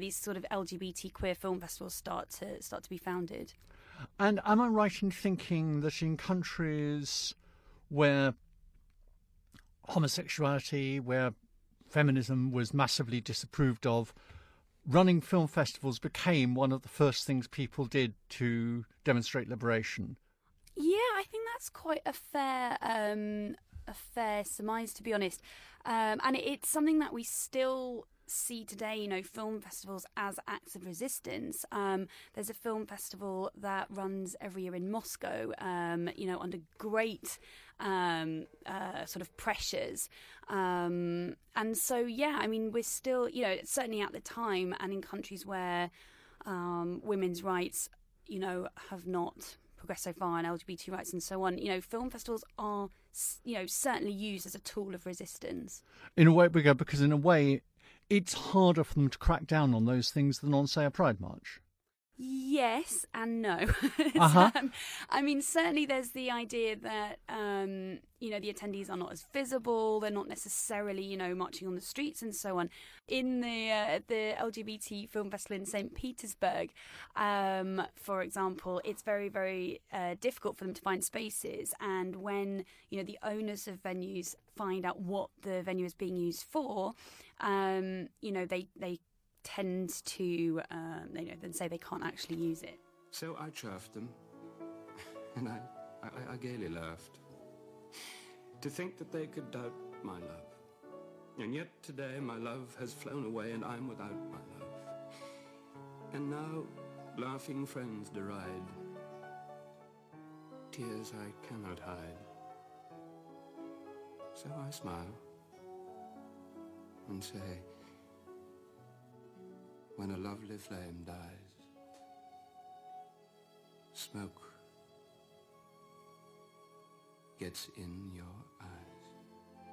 these sort of LGBT queer film festivals start to be founded. And am I right in thinking that in countries where homosexuality, where feminism was massively disapproved of, running film festivals became one of the first things people did to demonstrate liberation? Yeah, I think that's quite a fair surmise, to be honest. And it's something that we still see today, film festivals as acts of resistance. There's a film festival that runs every year in Moscow, under great sort of pressures. And so, yeah, I mean, we're still, certainly at the time and in countries where women's rights, have not progressed so far and LGBT rights and so on, you know, film festivals are, you know, certainly used as a tool of resistance. In a way, because in a way, it's harder for them to crack down on those things than on, say, a Pride March. Yes and no. I mean, certainly there's the idea that, you know, the attendees are not as visible. They're not necessarily, you know, marching on the streets and so on. In the LGBT Film Festival in St. Petersburg, for example, it's very, very difficult for them to find spaces. And when, you know, the owners of venues find out what the venue is being used for, you know, they tend to you know, then say they can't actually use it. So I chaffed them, and I gaily laughed to think that they could doubt my love. And yet today my love has flown away, and I'm without my love. And now laughing friends deride, tears I cannot hide. So I smile and say, when a lovely flame dies, smoke gets in your eyes.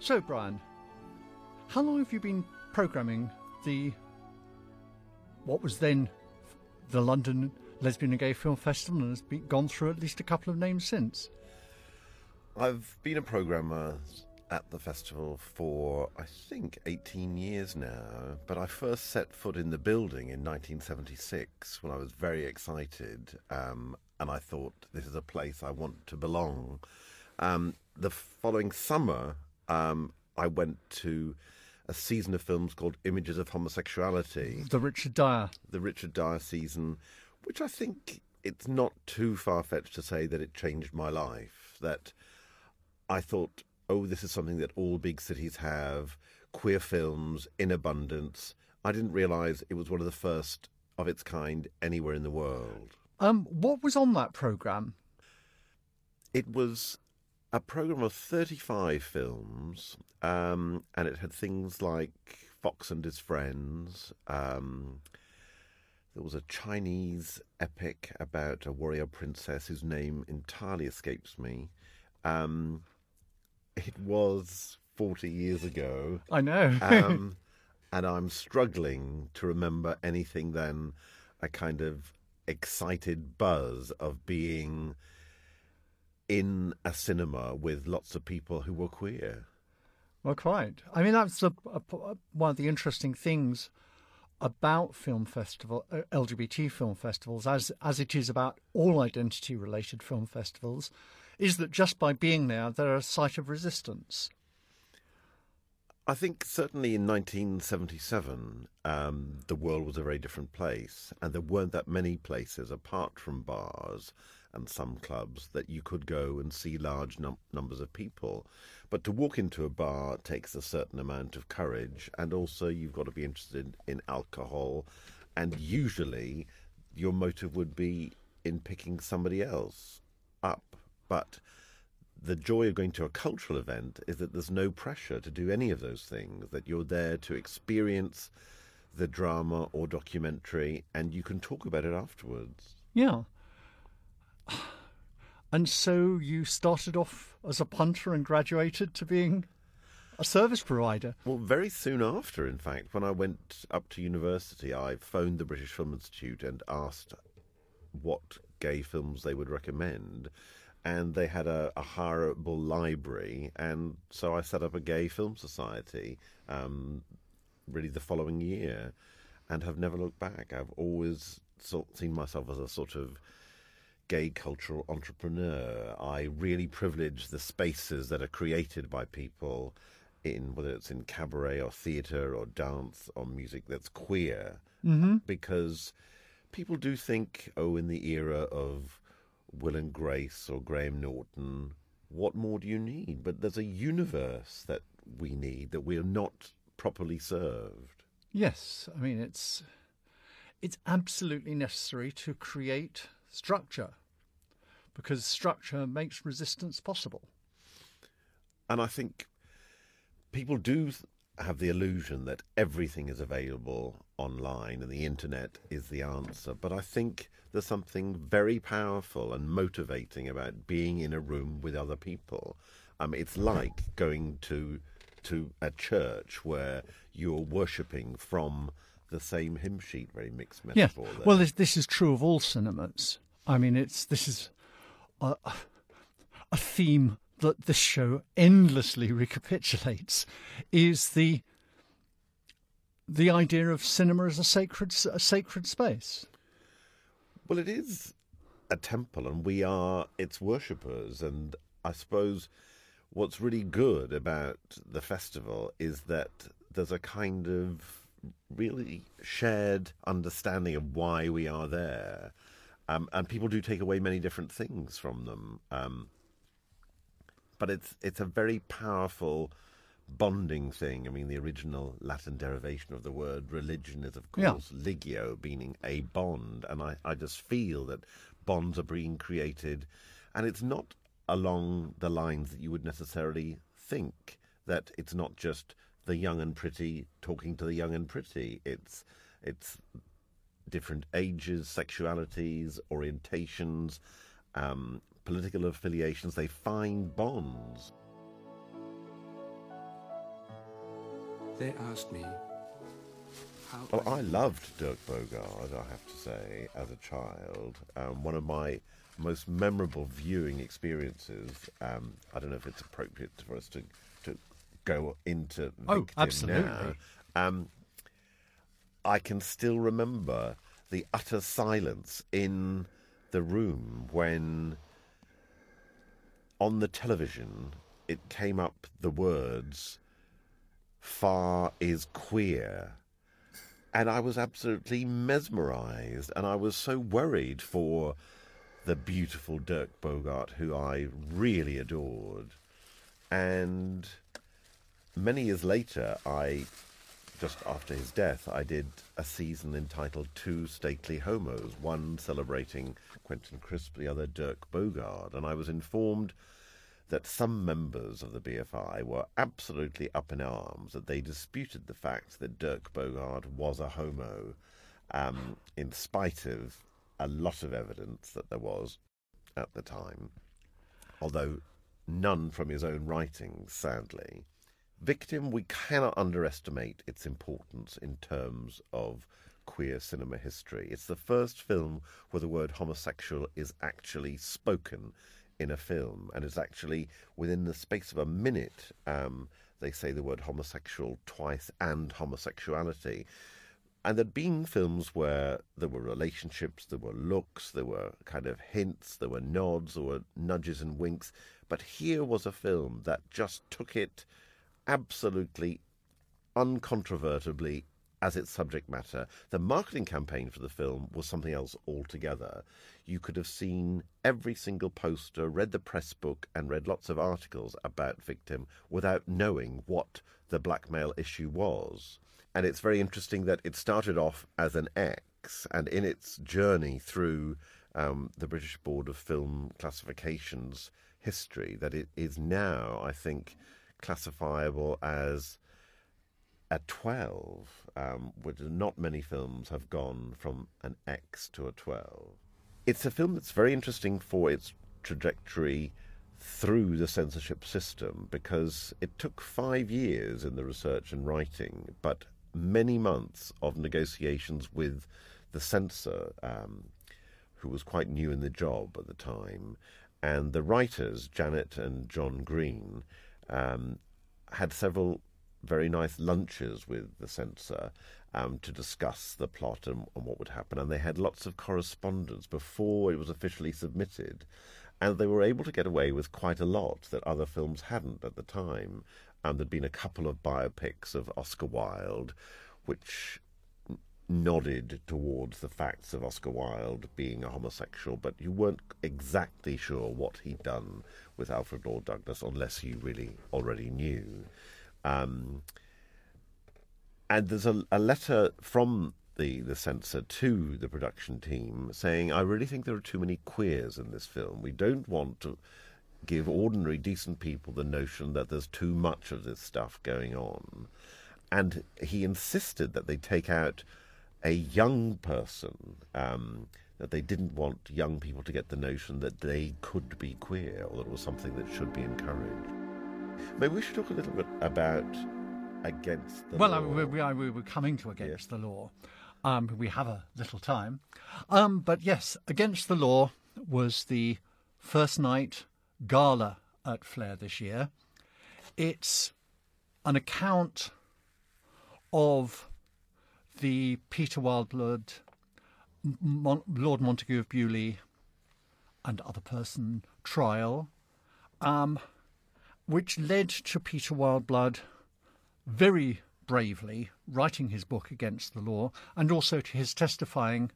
So, Brian, how long have you been programming the, what was then the London Lesbian and Gay Film Festival, and has been gone through at least a couple of names since? I've been a programmer at the festival for, I think, 18 years now, but I first set foot in the building in 1976 when I was very excited, and I thought, this is a place I want to belong. The following summer, I went to a season of films called Images of Homosexuality. The Richard Dyer season, which I think it's not too far-fetched to say that it changed my life, that I thought, oh, this is something that all big cities have, queer films in abundance. I didn't realise it was one of the first of its kind anywhere in the world. What was on that programme? It was a programme of 35 films, and it had things like Fox and His Friends. There was a Chinese epic about a warrior princess whose name entirely escapes me. It was 40 years ago. I know. And I'm struggling to remember anything than a kind of excited buzz of being in a cinema with lots of people who were queer. Well, quite. I mean, that's one of the interesting things about film festival, LGBT film festivals, as it is about all identity-related film festivals, is that just by being there, they're a site of resistance. I think certainly in 1977, the world was a very different place, and there weren't that many places, apart from bars and some clubs, that you could go and see large numbers of people. But to walk into a bar takes a certain amount of courage, and also you've got to be interested in alcohol, and usually your motive would be in picking somebody else up. But the joy of going to a cultural event is that there's no pressure to do any of those things, that you're there to experience the drama or documentary, and you can talk about it afterwards. Yeah. And so you started off as a punter and graduated to being a service provider. Well, very soon after, in fact, when I went up to university, I phoned the British Film Institute and asked what gay films they would recommend. And they had a hireable library. And so I set up a gay film society, really the following year, and have never looked back. I've always seen myself as a sort of gay cultural entrepreneur. I really privilege the spaces that are created by people, in whether it's in cabaret or theatre or dance or music, that's queer. Mm-hmm. Because people do think, oh, in the era of Will and Grace or Graham Norton, what more do you need? But there's a universe that we need that we are not properly served. Yes, I mean, it's absolutely necessary to create structure, because structure makes resistance possible. And I think people do have the illusion that everything is available online and the internet is the answer. But I think there's something very powerful and motivating about being in a room with other people. It's like going to a church where you're worshipping from the same hymn sheet, very mixed metaphor. Yeah. Well, this is true of all cinemas. I mean, this is a theme that this show endlessly recapitulates, is the idea of cinema as a sacred space. Well, it is a temple, and we are its worshippers. And I suppose what's really good about the festival is that there's a kind of really shared understanding of why we are there. And people do take away many different things from them. But it's a very powerful bonding thing. I mean, the original Latin derivation of the word religion is, of course, ligio, meaning a bond. And I just feel that bonds are being created. And it's not along the lines that you would necessarily think, that it's not just the young and pretty talking to the young and pretty. It's different ages, sexualities, orientations, political affiliations. They find bonds. They asked me how... Well, I loved Dirk Bogarde, I have to say, as a child. One of my most memorable viewing experiences, I don't know if it's appropriate for us to go into Victim now. Oh, absolutely. I can still remember the utter silence in the room when, on the television, it came up the words... Far is queer. And I was absolutely mesmerised, and I was so worried for the beautiful Dirk Bogarde, who I really adored. And many years later, just after his death, I did a season entitled Two Stately Homos, one celebrating Quentin Crisp, the other Dirk Bogarde. And I was informed that some members of the BFI were absolutely up in arms, that they disputed the fact that Dirk Bogarde was a homo, in spite of a lot of evidence that there was at the time, although none from his own writings, sadly. Victim, we cannot underestimate its importance in terms of queer cinema history. It's the first film where the word homosexual is actually spoken in a film, and it's actually within the space of a minute. They say the word homosexual twice and homosexuality. And there'd been films where there were relationships, there were looks, there were kind of hints, there were nods, there were nudges and winks. But here was a film that just took it absolutely uncontrovertibly as its subject matter. The marketing campaign for the film was something else altogether. You could have seen every single poster, read the press book, and read lots of articles about Victim without knowing what the blackmail issue was. And it's very interesting that it started off as an X, and in its journey through the British Board of Film Classification's history, that it is now, I think, classifiable as a 12, which not many films have gone from an X to a 12. It's a film that's very interesting for its trajectory through the censorship system, because it took 5 years in the research and writing, but many months of negotiations with the censor, who was quite new in the job at the time, and the writers, Janet and John Green, had several very nice lunches with the censor to discuss the plot and what would happen. And they had lots of correspondence before it was officially submitted. And they were able to get away with quite a lot that other films hadn't at the time. There'd been a couple of biopics of Oscar Wilde, which nodded towards the facts of Oscar Wilde being a homosexual, but you weren't exactly sure what he'd done with Alfred Lord Douglas unless you really already knew. And there's a letter from the censor to the production team saying, I really think there are too many queers in this film. We don't want to give ordinary, decent people the notion that there's too much of this stuff going on. and he insisted that they take out a young person, that they didn't want young people to get the notion that they could be queer or that it was something that should be encouraged. Maybe we should talk a little bit about Against the Law. Well, we were coming to Against the Law. We have a little time. But yes, Against the Law was the first night gala at Flair this year. It's an account of the Peter Wildblood, Lord Montague of Bewley and other person trial, which led to Peter Wildblood very bravely writing his book Against the Law, and also to his testifying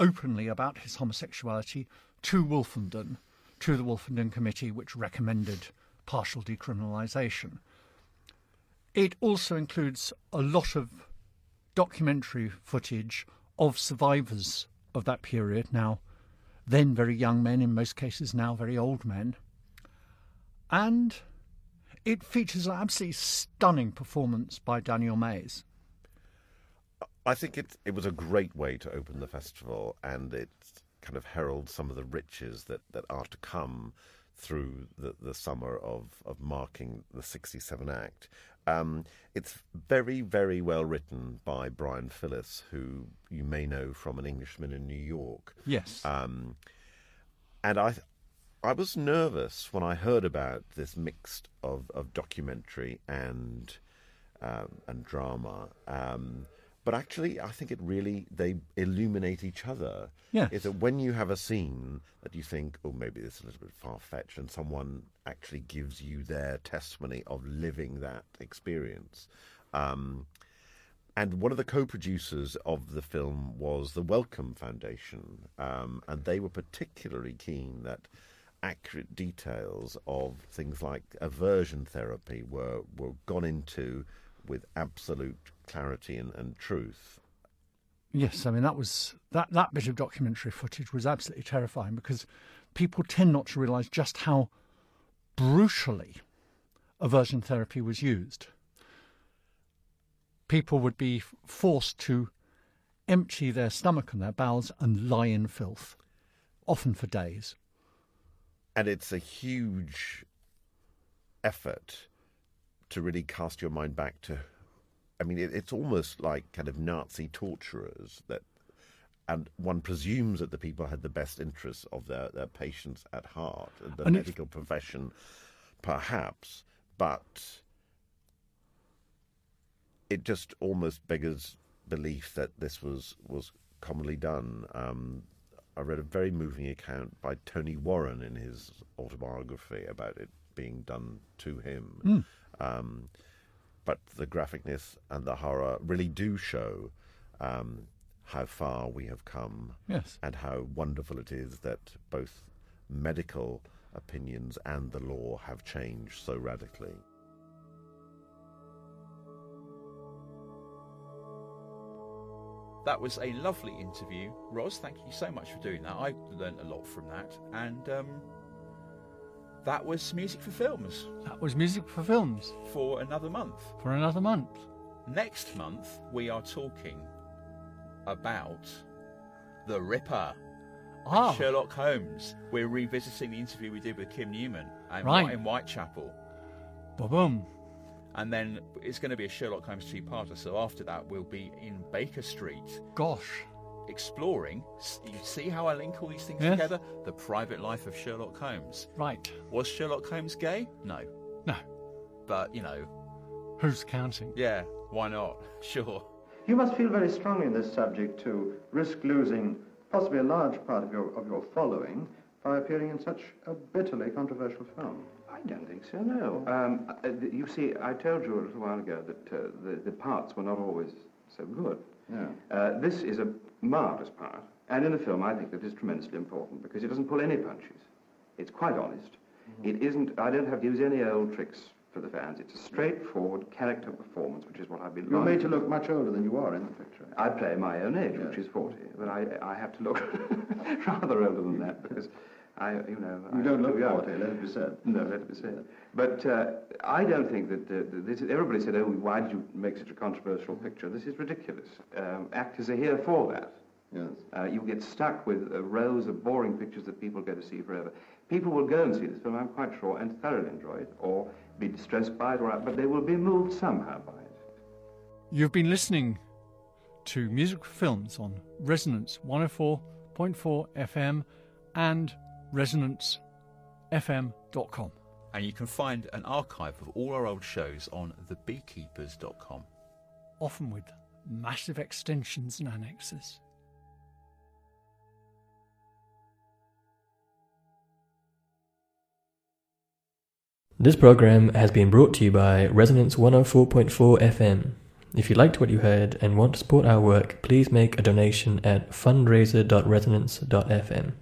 openly about his homosexuality to Wolfenden, to the Wolfenden Committee, which recommended partial decriminalisation. It also includes a lot of documentary footage of survivors of that period, now then very young men, in most cases now very old men. And it features an absolutely stunning performance by Daniel Mays. I think it was a great way to open the festival, and it kind of heralds some of the riches that are to come through the summer of marking the 67 Act. It's very, very well written by Brian Phillis, who you may know from An Englishman in New York. Yes. And I was nervous when I heard about this mix of documentary and drama. But actually, I think they illuminate each other. Yeah. Is that when you have a scene that you think, oh, maybe this is a little bit far-fetched, and someone actually gives you their testimony of living that experience. And one of the co-producers of the film was the Wellcome Foundation, and they were particularly keen that accurate details of things like aversion therapy were gone into with absolute clarity and truth. Yes, I mean, that bit of documentary footage was absolutely terrifying, because people tend not to realise just how brutally aversion therapy was used. People would be forced to empty their stomach and their bowels and lie in filth, often for days. And it's a huge effort to really cast your mind back to, I mean, it's almost like kind of Nazi torturers, that, and one presumes that the people had the best interests of their patients at heart, and medical profession perhaps, but it just almost beggars belief that this was commonly done. I read a very moving account by Tony Warren in his autobiography about it being done to him. Mm. But the graphicness and the horror really do show how far we have come. Yes. And how wonderful it is that both medical opinions and the law have changed so radically. That was a lovely interview, Ros. Thank you so much for doing that. I learned a lot from that. And that was Music for Films. That was Music for Films. For another month. For another month. Next month, we are talking about The Ripper and Sherlock Holmes. We're revisiting the interview we did with Kim Newman in Whitechapel. Ba-boom. And then it's going to be a Sherlock Holmes two-parter, so after that we'll be in Baker Street. Gosh. Exploring, you see how I link all these things together? The private life of Sherlock Holmes. Right. Was Sherlock Holmes gay? No. No. But, you know... who's counting? Yeah, why not? Sure. You must feel very strongly in this subject to risk losing possibly a large part of your following by appearing in such a bitterly controversial film. I don't think so, no. You see, I told you a little while ago that the parts were not always so good. Yeah. This is a marvellous part, and in the film I think that is tremendously important, because it doesn't pull any punches. It's quite honest. Mm-hmm. It isn't, I don't have to use any old tricks for the fans. It's a straightforward character performance, which is what I've been doing. You're made to look much older than you are in the picture. I play my own age, which is 40, but I have to look rather older than that, because You don't look out there, let it be said. No, let it be said. But I don't think that this. Everybody said, oh, why did you make such a controversial picture? This is ridiculous. Actors are here for that. Yes. You get stuck with rows of boring pictures that people go to see forever. People will go and see this film, I'm quite sure, and thoroughly enjoy it, or be distressed by it, but they will be moved somehow by it. You've been listening to Music Films on Resonance 104.4 FM and resonancefm.com. And you can find an archive of all our old shows on thebeekeepers.com. Often with massive extensions and annexes. This program has been brought to you by Resonance 104.4 FM. If you liked what you heard and want to support our work, please make a donation at fundraiser.resonance.fm.